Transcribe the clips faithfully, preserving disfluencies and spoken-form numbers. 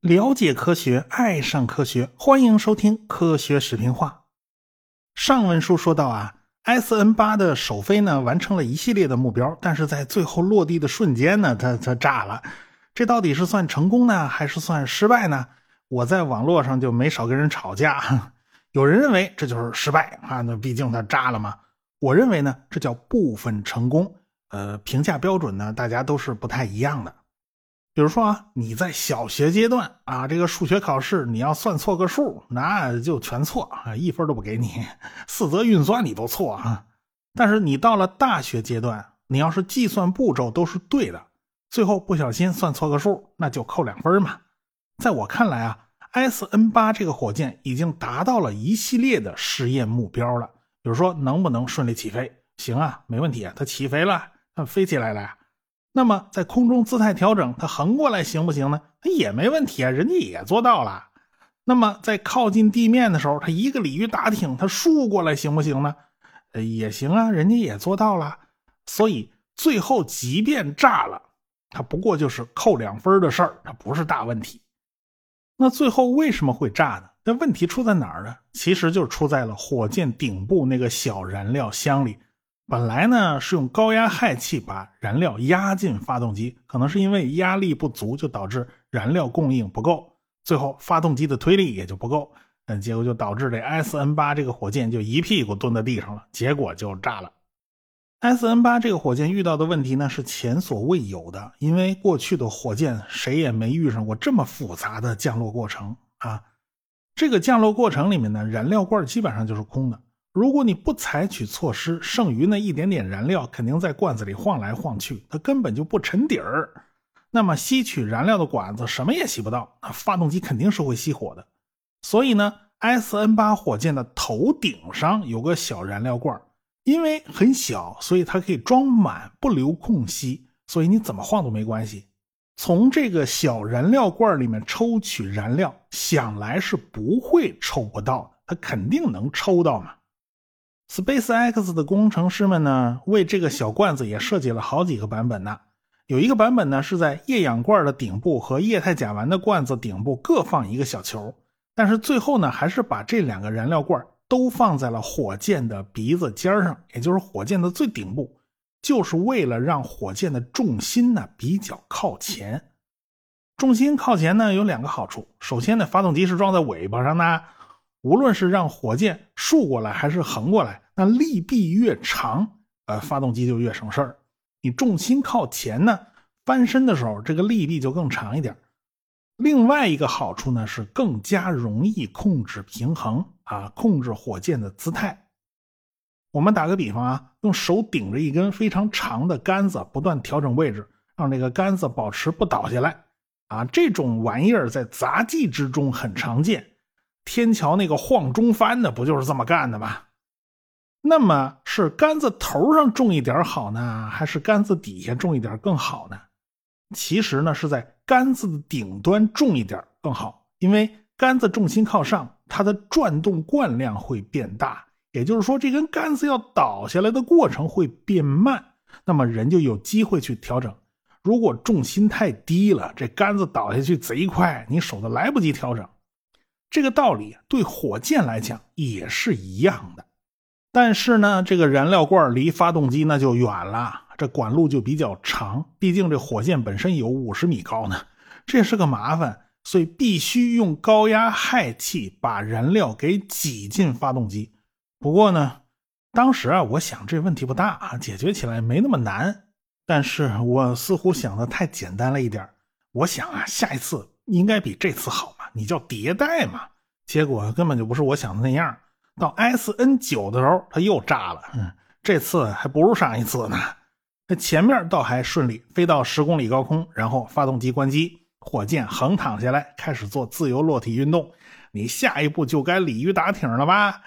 了解科学，爱上科学，欢迎收听科学史评话。上文书说到啊 S N 八 的首飞呢完成了一系列的目标，但是在最后落地的瞬间呢它它炸了。这到底是算成功呢还是算失败呢？我在网络上就没少跟人吵架。有人认为这就是失败啊，那毕竟它炸了嘛。我认为呢这叫部分成功。呃评价标准呢大家都是不太一样的。比如说啊，你在小学阶段啊，这个数学考试你要算错个数，那就全错啊，一分都不给你，四则运算你都错啊。但是你到了大学阶段，你要是计算步骤都是对的，最后不小心算错个数，那就扣两分嘛。在我看来啊 ，S N 八 这个火箭已经达到了一系列的实验目标了。比如说能不能顺利起飞？行啊，没问题啊，它起飞了，它飞起来了呀。那么在空中姿态调整，它横过来行不行呢？它也没问题啊，人家也做到了。那么在靠近地面的时候，它一个鲤鱼打挺，它竖过来行不行呢？呃，也行啊，人家也做到了。所以最后即便炸了，它不过就是扣两分的事儿，它不是大问题。那最后为什么会炸呢？那问题出在哪儿呢？其实就出在了火箭顶部那个小燃料箱里。本来呢是用高压氦气把燃料压进发动机，可能是因为压力不足，就导致燃料供应不够，最后发动机的推力也就不够，嗯，结果就导致这 S N 八 这个火箭就一屁股蹲在地上了，结果就炸了。S N 八 这个火箭遇到的问题呢是前所未有的，因为过去的火箭谁也没遇上过这么复杂的降落过程啊。这个降落过程里面呢，燃料罐基本上就是空的。如果你不采取措施，剩余那一点点燃料肯定在罐子里晃来晃去，它根本就不沉底儿。那么吸取燃料的管子什么也吸不到，发动机肯定是会熄火的。所以呢 S N 八 火箭的头顶上有个小燃料罐，因为很小，所以它可以装满，不留空隙，所以你怎么晃都没关系。从这个小燃料罐里面抽取燃料，想来是不会抽不到的，它肯定能抽到嘛。SpaceX 的工程师们呢，为这个小罐子也设计了好几个版本呢。有一个版本呢，是在液氧罐的顶部和液态甲烷的罐子顶部各放一个小球，但是最后呢，还是把这两个燃料罐都放在了火箭的鼻子尖上，也就是火箭的最顶部，就是为了让火箭的重心呢比较靠前。重心靠前呢有两个好处，首先呢，发动机是装在尾巴上的。无论是让火箭竖过来还是横过来，那力臂越长，呃，发动机就越省事儿。你重心靠前呢，翻身的时候这个力臂就更长一点。另外一个好处呢是更加容易控制平衡啊，控制火箭的姿态。我们打个比方啊，用手顶着一根非常长的杆子，不断调整位置，让这个杆子保持不倒下来啊。这种玩意儿在杂技之中很常见。天桥那个晃中翻的不就是这么干的吗？那么是杆子头上重一点好呢，还是杆子底下重一点更好呢？其实呢是在杆子的顶端重一点更好，因为杆子重心靠上，它的转动惯量会变大，也就是说这根杆子要倒下来的过程会变慢，那么人就有机会去调整。如果重心太低了，这杆子倒下去贼快，你手都来不及调整。这个道理对火箭来讲也是一样的，但是呢，这个燃料罐离发动机那就远了，这管路就比较长，毕竟这火箭本身有五十米高呢，这是个麻烦，所以必须用高压氦气把燃料给挤进发动机。不过呢，当时啊，我想这问题不大啊，解决起来没那么难，但是我似乎想的太简单了一点，我想啊，下一次应该比这次好嘛，你叫迭代嘛，结果根本就不是我想的那样。到 S N 九 的时候它又炸了、嗯、这次还不如上一次呢。前面倒还顺利，飞到十公里高空，然后发动机关机，火箭横躺下来，开始做自由落体运动，你下一步就该鲤鱼打挺了吧。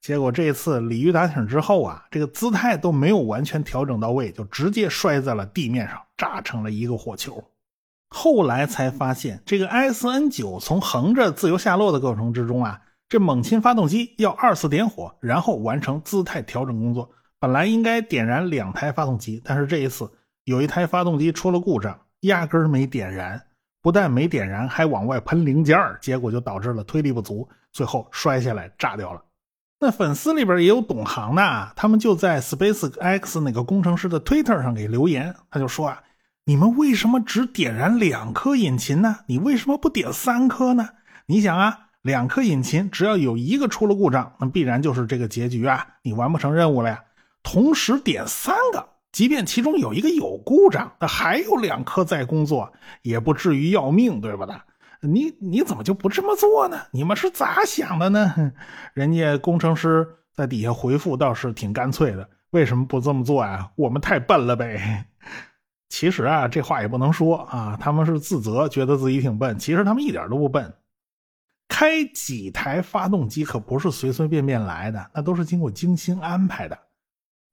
结果这次鲤鱼打挺之后啊，这个姿态都没有完全调整到位，就直接摔在了地面上，炸成了一个火球。后来才发现，这个 S N 九 从横着自由下落的过程之中啊，这猛禽发动机要二次点火，然后完成姿态调整工作，本来应该点燃两台发动机，但是这一次有一台发动机出了故障，压根儿没点燃，不但没点燃，还往外喷零件，结果就导致了推力不足，最后摔下来炸掉了。那粉丝里边也有懂行的，他们就在 SpaceX 那个工程师的 Twitter 上给留言，他就说啊，你们为什么只点燃两颗引擎呢？你为什么不点三颗呢？你想啊，两颗引擎只要有一个出了故障，那必然就是这个结局啊，你完不成任务了呀。同时点三个，即便其中有一个有故障，那还有两颗在工作，也不至于要命，对吧？你你怎么就不这么做呢？你们是咋想的呢？人家工程师在底下回复倒是挺干脆的，为什么不这么做啊？我们太笨了呗。其实啊，这话也不能说啊，他们是自责，觉得自己挺笨，其实他们一点都不笨。开几台发动机可不是随随便便来的，那都是经过精心安排的。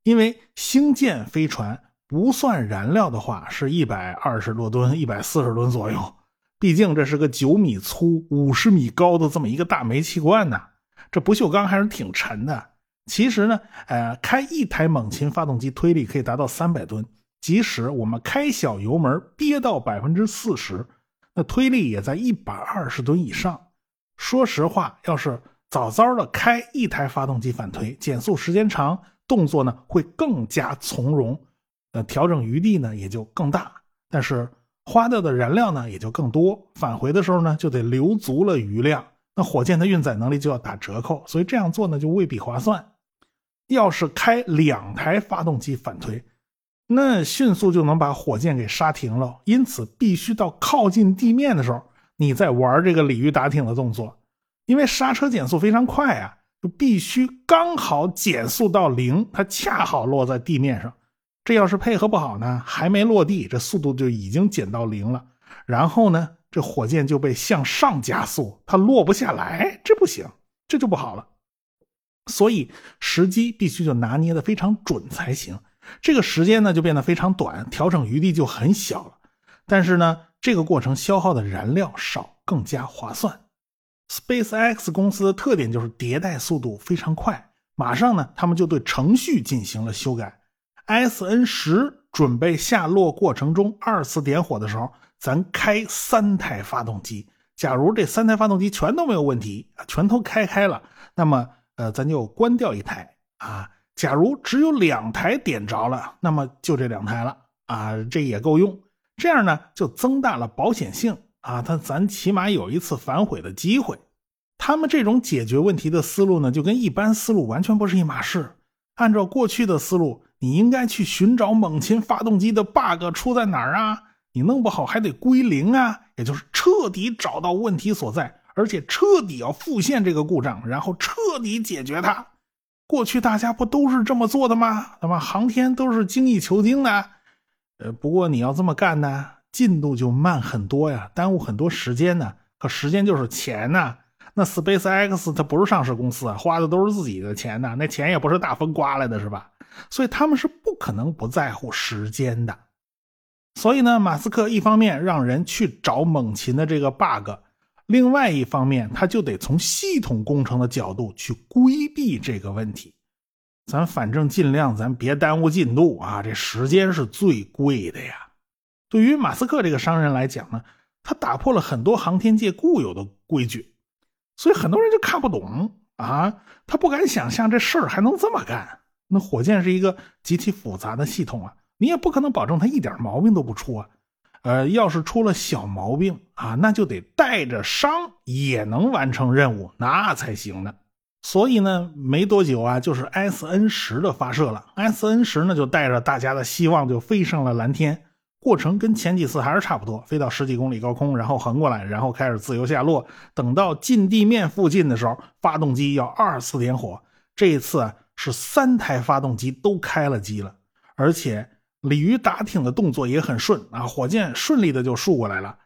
因为星舰飞船不算燃料的话是一百二十多吨一百四十吨左右，毕竟这是个九米粗五十米高的这么一个大煤气罐呢，这不锈钢还是挺沉的。其实呢呃，开一台猛禽发动机推力可以达到三百吨，即使我们开小油门憋到 百分之四十， 那推力也在一百二十吨以上。说实话，要是早早的开一台发动机反推，减速时间长，动作呢会更加从容，呃，调整余地呢也就更大，但是花掉的燃料呢也就更多，返回的时候呢就得留足了余量，那火箭的运载能力就要打折扣，所以这样做呢就未必划算。要是开两台发动机反推，那迅速就能把火箭给刹停了，因此必须到靠近地面的时候你在玩这个鲤鱼打挺的动作，因为刹车减速非常快啊，就必须刚好减速到零，它恰好落在地面上。这要是配合不好呢，还没落地，这速度就已经减到零了。然后呢，这火箭就被向上加速，它落不下来，这不行，这就不好了。所以时机必须就拿捏得非常准才行。这个时间呢就变得非常短，调整余地就很小了。但是呢，这个过程消耗的燃料少，更加划算。SpaceX 公司的特点就是迭代速度非常快，马上呢，他们就对程序进行了修改。S N 十 准备下落过程中二次点火的时候，咱开三台发动机。假如这三台发动机全都没有问题，全都开开了，那么呃，咱就关掉一台啊。假如只有两台点着了，那么就这两台了啊，这也够用。这样呢就增大了保险性啊，但咱起码有一次反悔的机会。他们这种解决问题的思路呢就跟一般思路完全不是一码事。按照过去的思路，你应该去寻找猛禽发动机的 bug 出在哪儿啊，你弄不好还得归零啊，也就是彻底找到问题所在，而且彻底要复现这个故障，然后彻底解决它。过去大家不都是这么做的吗？那么航天都是精益求精的。呃，不过你要这么干呢，进度就慢很多呀，耽误很多时间呢。可时间就是钱呐。那 SpaceX 它不是上市公司啊，花的都是自己的钱呐，那钱也不是大风刮来的，是吧？所以他们是不可能不在乎时间的。所以呢，马斯克一方面让人去找猛禽的这个 bug， 另外一方面他就得从系统工程的角度去规避这个问题。咱反正尽量咱别耽误进度啊，这时间是最贵的呀。对于马斯克这个商人来讲呢，他打破了很多航天界固有的规矩，所以很多人就看不懂啊，他不敢想象这事儿还能这么干。那火箭是一个极其复杂的系统啊，你也不可能保证它一点毛病都不出啊。呃，要是出了小毛病啊，那就得带着伤也能完成任务，那才行呢。所以呢，没多久啊，就是 S N 十 的发射了。S N 十 呢，就带着大家的希望就飞上了蓝天。过程跟前几次还是差不多，飞到十几公里高空，然后横过来，然后开始自由下落。等到近地面附近的时候，发动机要二次点火。这一次啊，是三台发动机都开了机了，而且鲤鱼打挺的动作也很顺啊，火箭顺利的就竖过来了。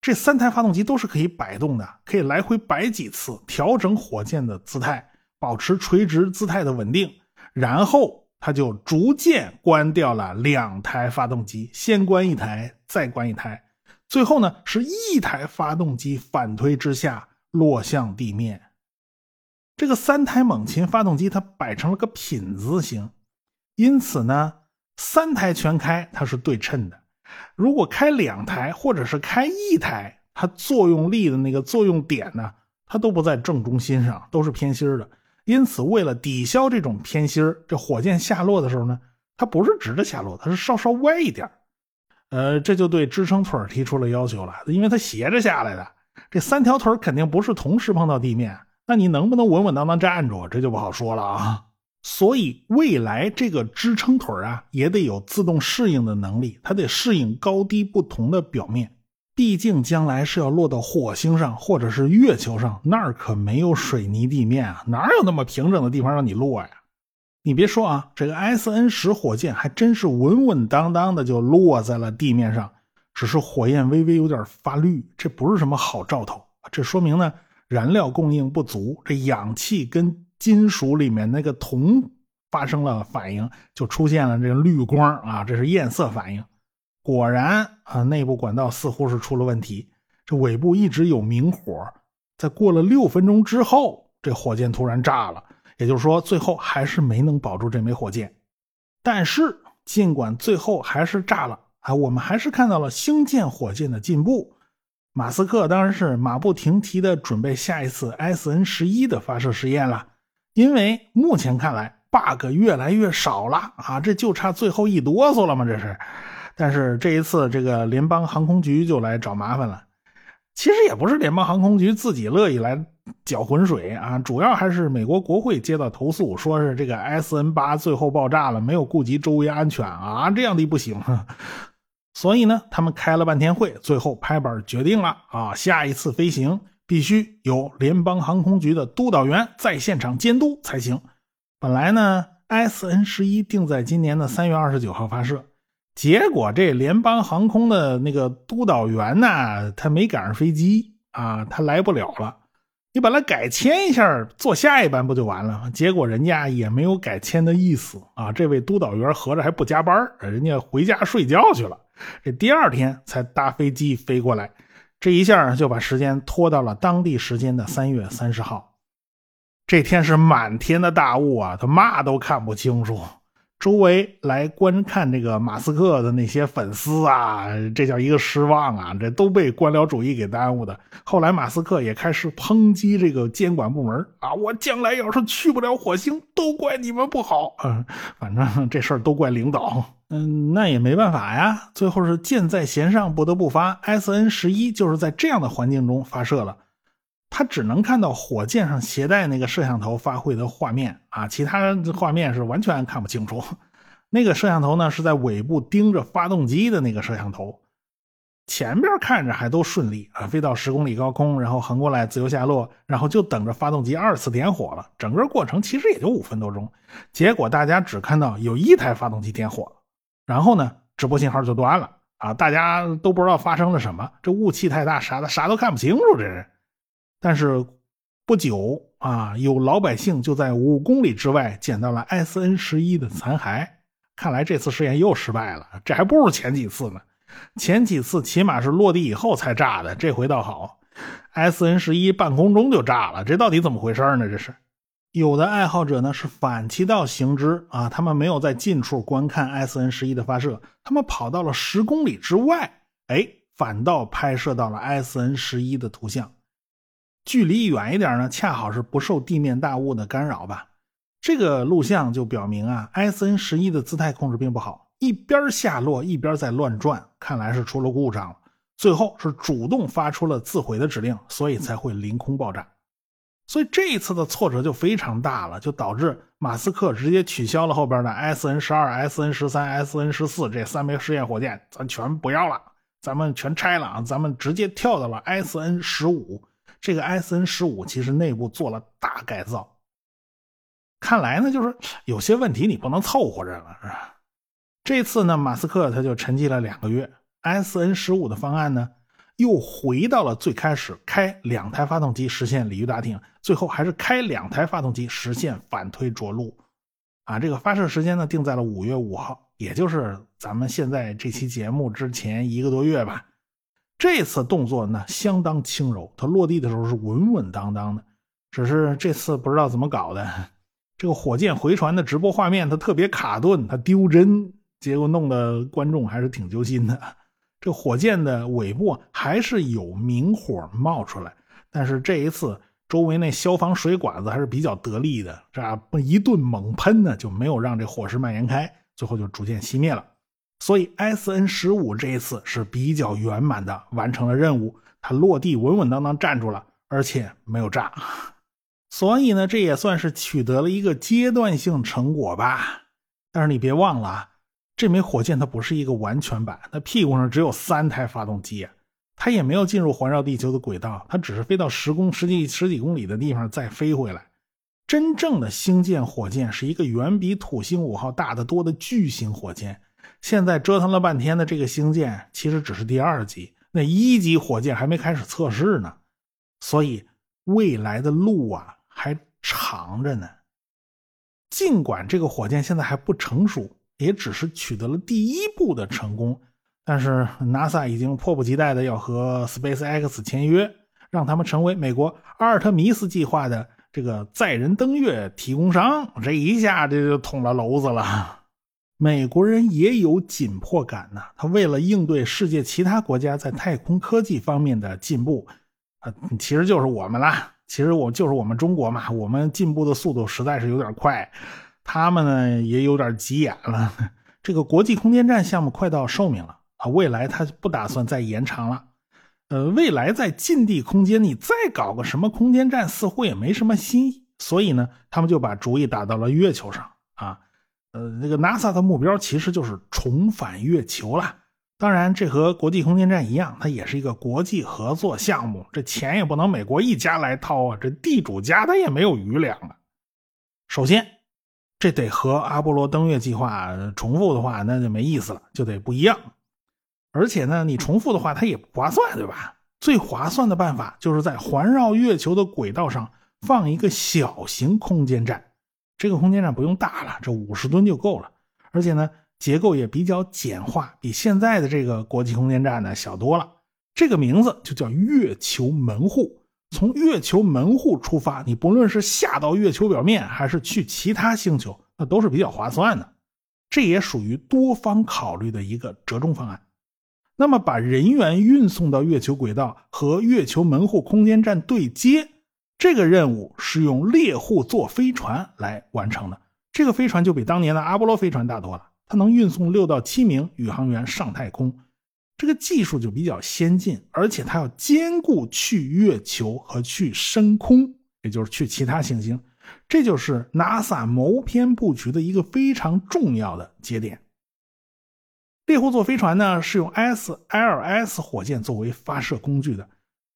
这三台发动机都是可以摆动的，可以来回摆几次，调整火箭的姿态，保持垂直姿态的稳定。然后它就逐渐关掉了两台发动机，先关一台，再关一台。最后呢，是一台发动机反推之下落向地面。这个三台猛禽发动机它摆成了个品字形，因此呢三台全开它是对称的，如果开两台或者是开一台，它作用力的那个作用点呢它都不在正中心上，都是偏心的。因此为了抵消这种偏心，这火箭下落的时候呢它不是直着下落，它是稍稍歪一点。呃，这就对支撑腿提出了要求了，因为它斜着下来的，这三条腿肯定不是同时碰到地面，那你能不能稳稳当当站住这就不好说了啊。所以未来这个支撑腿啊也得有自动适应的能力，它得适应高低不同的表面，毕竟将来是要落到火星上或者是月球上，那儿可没有水泥地面啊，哪有那么平整的地方让你落呀。你别说啊，这个 S N 十 火箭还真是稳稳当当的就落在了地面上，只是火焰微微有点发绿，这不是什么好兆头，这说明呢燃料供应不足，这氧气跟金属里面那个铜发生了反应，就出现了这个绿光啊，这是焰色反应。果然啊，内部管道似乎是出了问题，这尾部一直有明火，在过了六分钟之后，这火箭突然炸了，也就是说最后还是没能保住这枚火箭。但是尽管最后还是炸了啊，我们还是看到了星舰火箭的进步。马斯克当然是马不停蹄的准备下一次 S N 十一 的发射实验了，因为目前看来 bug 越来越少了啊，这就差最后一哆嗦了嘛，这是。但是这一次这个联邦航空局就来找麻烦了。其实也不是联邦航空局自己乐意来搅浑水啊，主要还是美国国会接到投诉，说是这个 S N 八 最后爆炸了，没有顾及周围安全啊，这样的不行。所以呢他们开了半天会，最后拍板决定了啊，下一次飞行必须由联邦航空局的督导员在现场监督才行。本来呢 S N 十一 定在今年的三月二十九号发射，结果这联邦航空的那个督导员呢他没赶上飞机啊，他来不了了，你把它改签一下做下一班不就完了，结果人家也没有改签的意思啊，这位督导员合着还不加班，人家回家睡觉去了，这第二天才搭飞机飞过来，这一下就把时间拖到了当地时间的三月三十号。这天是满天的大雾啊，他嘛都看不清楚。周围来观看这个马斯克的那些粉丝啊，这叫一个失望啊，这都被官僚主义给耽误的。后来马斯克也开始抨击这个监管部门啊，我将来要是去不了火星都怪你们不好啊、呃，反正这事儿都怪领导。嗯，那也没办法呀，最后是箭在弦上不得不发， S N 十一 就是在这样的环境中发射了。他只能看到火箭上携带那个摄像头发挥的画面啊，其他画面是完全看不清楚。那个摄像头呢是在尾部盯着发动机的那个摄像头。前边看着还都顺利啊，飞到十公里高空，然后横过来自由下落，然后就等着发动机二次点火了。整个过程其实也就五分多钟，结果大家只看到有一台发动机点火了。然后呢直播信号就断了啊，大家都不知道发生了什么，这雾气太大，啥的啥都看不清楚这是。但是不久啊，有老百姓就在五公里之外捡到了 S N 十一 的残骸，看来这次实验又失败了，这还不如前几次呢，前几次起码是落地以后才炸的，这回倒好， S N 十一 半空中就炸了，这到底怎么回事呢这是。有的爱好者呢是反其道行之啊，他们没有在近处观看 S N 十一 的发射，他们跑到了十公里之外，哎，反倒拍摄到了 S N 十一 的图像。距离远一点呢，恰好是不受地面大雾的干扰吧。这个录像就表明啊 ，S N 十一 的姿态控制并不好，一边下落一边在乱转，看来是出了故障了。最后是主动发出了自毁的指令，所以才会凌空爆炸。所以这一次的挫折就非常大了，就导致马斯克直接取消了后边的 S N 十二、S N 十三、S N 十四 这三枚试验火箭，咱全不要了，咱们全拆了啊，咱们直接跳到了 S N 十五。这个 S N 十五 其实内部做了大改造。看来呢，就是有些问题你不能凑合着了，是吧？这次呢，马斯克他就沉寂了两个月 ，S N 十五 的方案呢，又回到了最开始开两台发动机实现鲤鱼打挺，最后还是开两台发动机实现反推着陆啊。这个发射时间呢定在了五月五号，也就是咱们现在这期节目之前一个多月吧。这次动作呢相当轻柔，它落地的时候是稳稳当当的，只是这次不知道怎么搞的，这个火箭回传的直播画面它特别卡顿，它丢帧，结果弄得观众还是挺揪心的。这火箭的尾部还是有明火冒出来，但是这一次周围那消防水管子还是比较得力的，这一顿猛喷呢就没有让这火势蔓延开，最后就逐渐熄灭了。所以 S N 十五 这一次是比较圆满的完成了任务，它落地稳稳当当站住了，而且没有炸。所以呢，这也算是取得了一个阶段性成果吧。但是你别忘了啊，这枚火箭它不是一个完全版，它屁股上只有三台发动机啊，它也没有进入环绕地球的轨道，它只是飞到十公十几十几公里的地方再飞回来。真正的星舰火箭是一个远比土星五号大得多的巨型火箭。现在折腾了半天的这个星舰其实只是第二级，那一级火箭还没开始测试呢。所以未来的路啊还长着呢。尽管这个火箭现在还不成熟，也只是取得了第一步的成功，但是 NASA 已经迫不及待的要和 SpaceX 签约，让他们成为美国阿尔特弥斯计划的这个载人登月提供商，这一下这就捅了娄子了。美国人也有紧迫感呢、啊，他为了应对世界其他国家在太空科技方面的进步，呃，其实就是我们啦。其实我就是我们中国嘛，我们进步的速度实在是有点快，他们呢也有点急眼了。这个国际空间站项目快到寿命了啊，未来他不打算再延长了。呃，未来在近地空间你再搞个什么空间站似乎也没什么新意，所以呢，他们就把主意打到了月球上啊。呃，这个 NASA 的目标其实就是重返月球了。当然这和国际空间站一样，它也是一个国际合作项目，这钱也不能美国一家来掏啊，这地主家它也没有余粮啊。首先这得和阿波罗登月计划重复的话那就没意思了，就得不一样。而且呢你重复的话它也不划算，对吧？最划算的办法就是在环绕月球的轨道上放一个小型空间站，这个空间站不用大了，这五十吨就够了，而且呢结构也比较简化，比现在的这个国际空间站呢小多了。这个名字就叫月球门户。从月球门户出发，你不论是下到月球表面还是去其他星球，那都是比较划算的。这也属于多方考虑的一个折中方案。那么把人员运送到月球轨道和月球门户空间站对接，这个任务是用猎户座飞船来完成的。这个飞船就比当年的阿波罗飞船大多了。它能运送六到七名宇航员上太空，这个技术就比较先进，而且它要兼顾去月球和去深空，也就是去其他行星，这就是 NASA 谋篇布局的一个非常重要的节点。猎户座飞船呢是用 S L S 火箭作为发射工具的，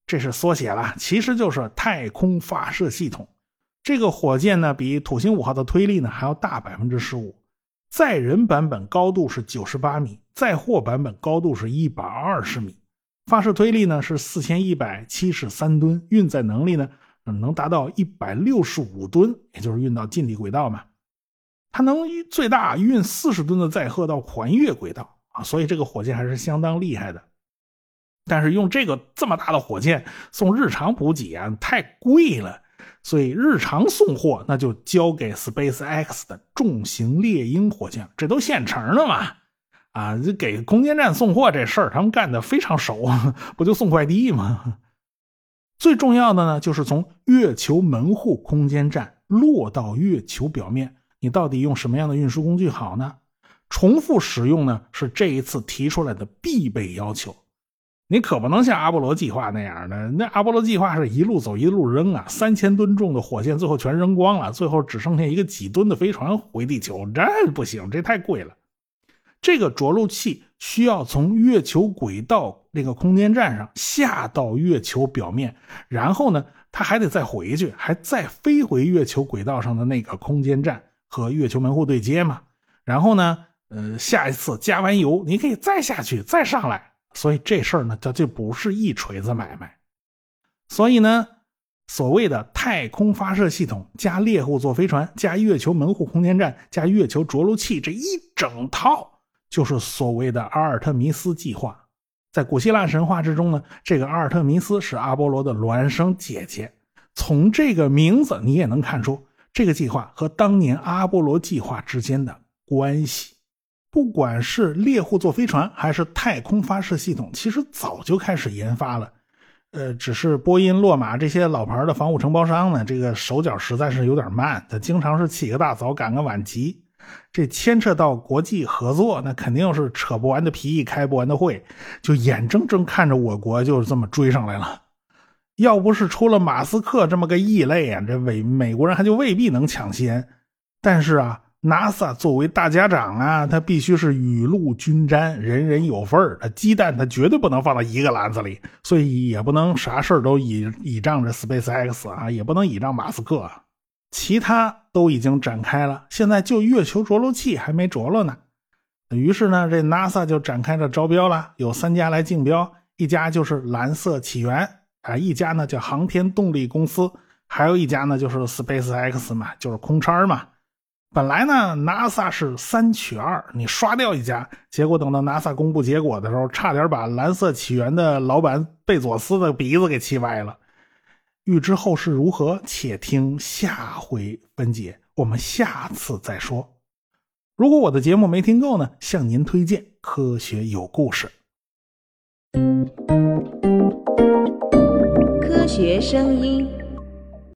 这是缩写了，其实就是太空发射系统。这个火箭呢比土星五号的推力呢还要大 百分之十五。载人版本高度是九十八米，载货版本高度是一百二十米，发射推力呢是四千一百七十三吨，运载能力呢能达到一百六十五吨，也就是运到近地轨道嘛。它能最大运四十吨的载荷到环月轨道啊，所以这个火箭还是相当厉害的。但是用这个这么大的火箭送日常补给啊，太贵了。所以日常送货那就交给 SpaceX 的重型猎鹰火箭，这都现成的嘛。啊，给空间站送货这事儿他们干得非常熟，不就送快递吗？最重要的呢就是从月球门户空间站落到月球表面，你到底用什么样的运输工具好呢？重复使用呢是这一次提出来的必备要求。你可不能像阿波罗计划那样的，那阿波罗计划是一路走一路扔啊，三千吨重的火箭最后全扔光了，最后只剩下一个几吨的飞船回地球，这不行，这太贵了。这个着陆器需要从月球轨道那个空间站上下到月球表面，然后呢，它还得再回去，还再飞回月球轨道上的那个空间站和月球门户对接嘛。然后呢，呃，下一次加完油，你可以再下去，再上来。所以这事儿呢，它就不是一锤子买卖。所以呢，所谓的太空发射系统加猎户座飞船加月球门户空间站加月球着陆器，这一整套就是所谓的阿尔特弥斯计划。在古希腊神话之中呢，这个阿尔特弥斯是阿波罗的孪生姐姐。从这个名字你也能看出，这个计划和当年阿波罗计划之间的关系。不管是猎户座飞船还是太空发射系统，其实早就开始研发了，呃，只是波音、洛马这些老牌的防务承包商呢，这个手脚实在是有点慢，他经常是起个大早赶个晚集，这牵扯到国际合作，那肯定是扯不完的皮翼，开不完的会，就眼睁睁看着我国就这么追上来了。要不是出了马斯克这么个异类啊，这美美国人还就未必能抢先。但是啊， NASA 作为大家长啊，他必须是雨露均沾，人人有份儿。鸡蛋他绝对不能放到一个篮子里，所以也不能啥事儿都倚倚仗着 SpaceX 啊，也不能倚仗马斯克啊。其他都已经展开了，现在就月球着陆器还没着落呢。于是呢，这 NASA 就展开了招标了，有三家来竞标，一家就是蓝色起源。啊，一家呢叫航天动力公司，还有一家呢就是 SpaceX 嘛，就是空叉嘛。本来呢 NASA 是三取二，你刷掉一家，结果等到 NASA 公布结果的时候，差点把蓝色起源的老板贝佐斯的鼻子给气歪了。预知后事如何，且听下回分解，我们下次再说。如果我的节目没听够呢，向您推荐《科学有故事》。科学声音。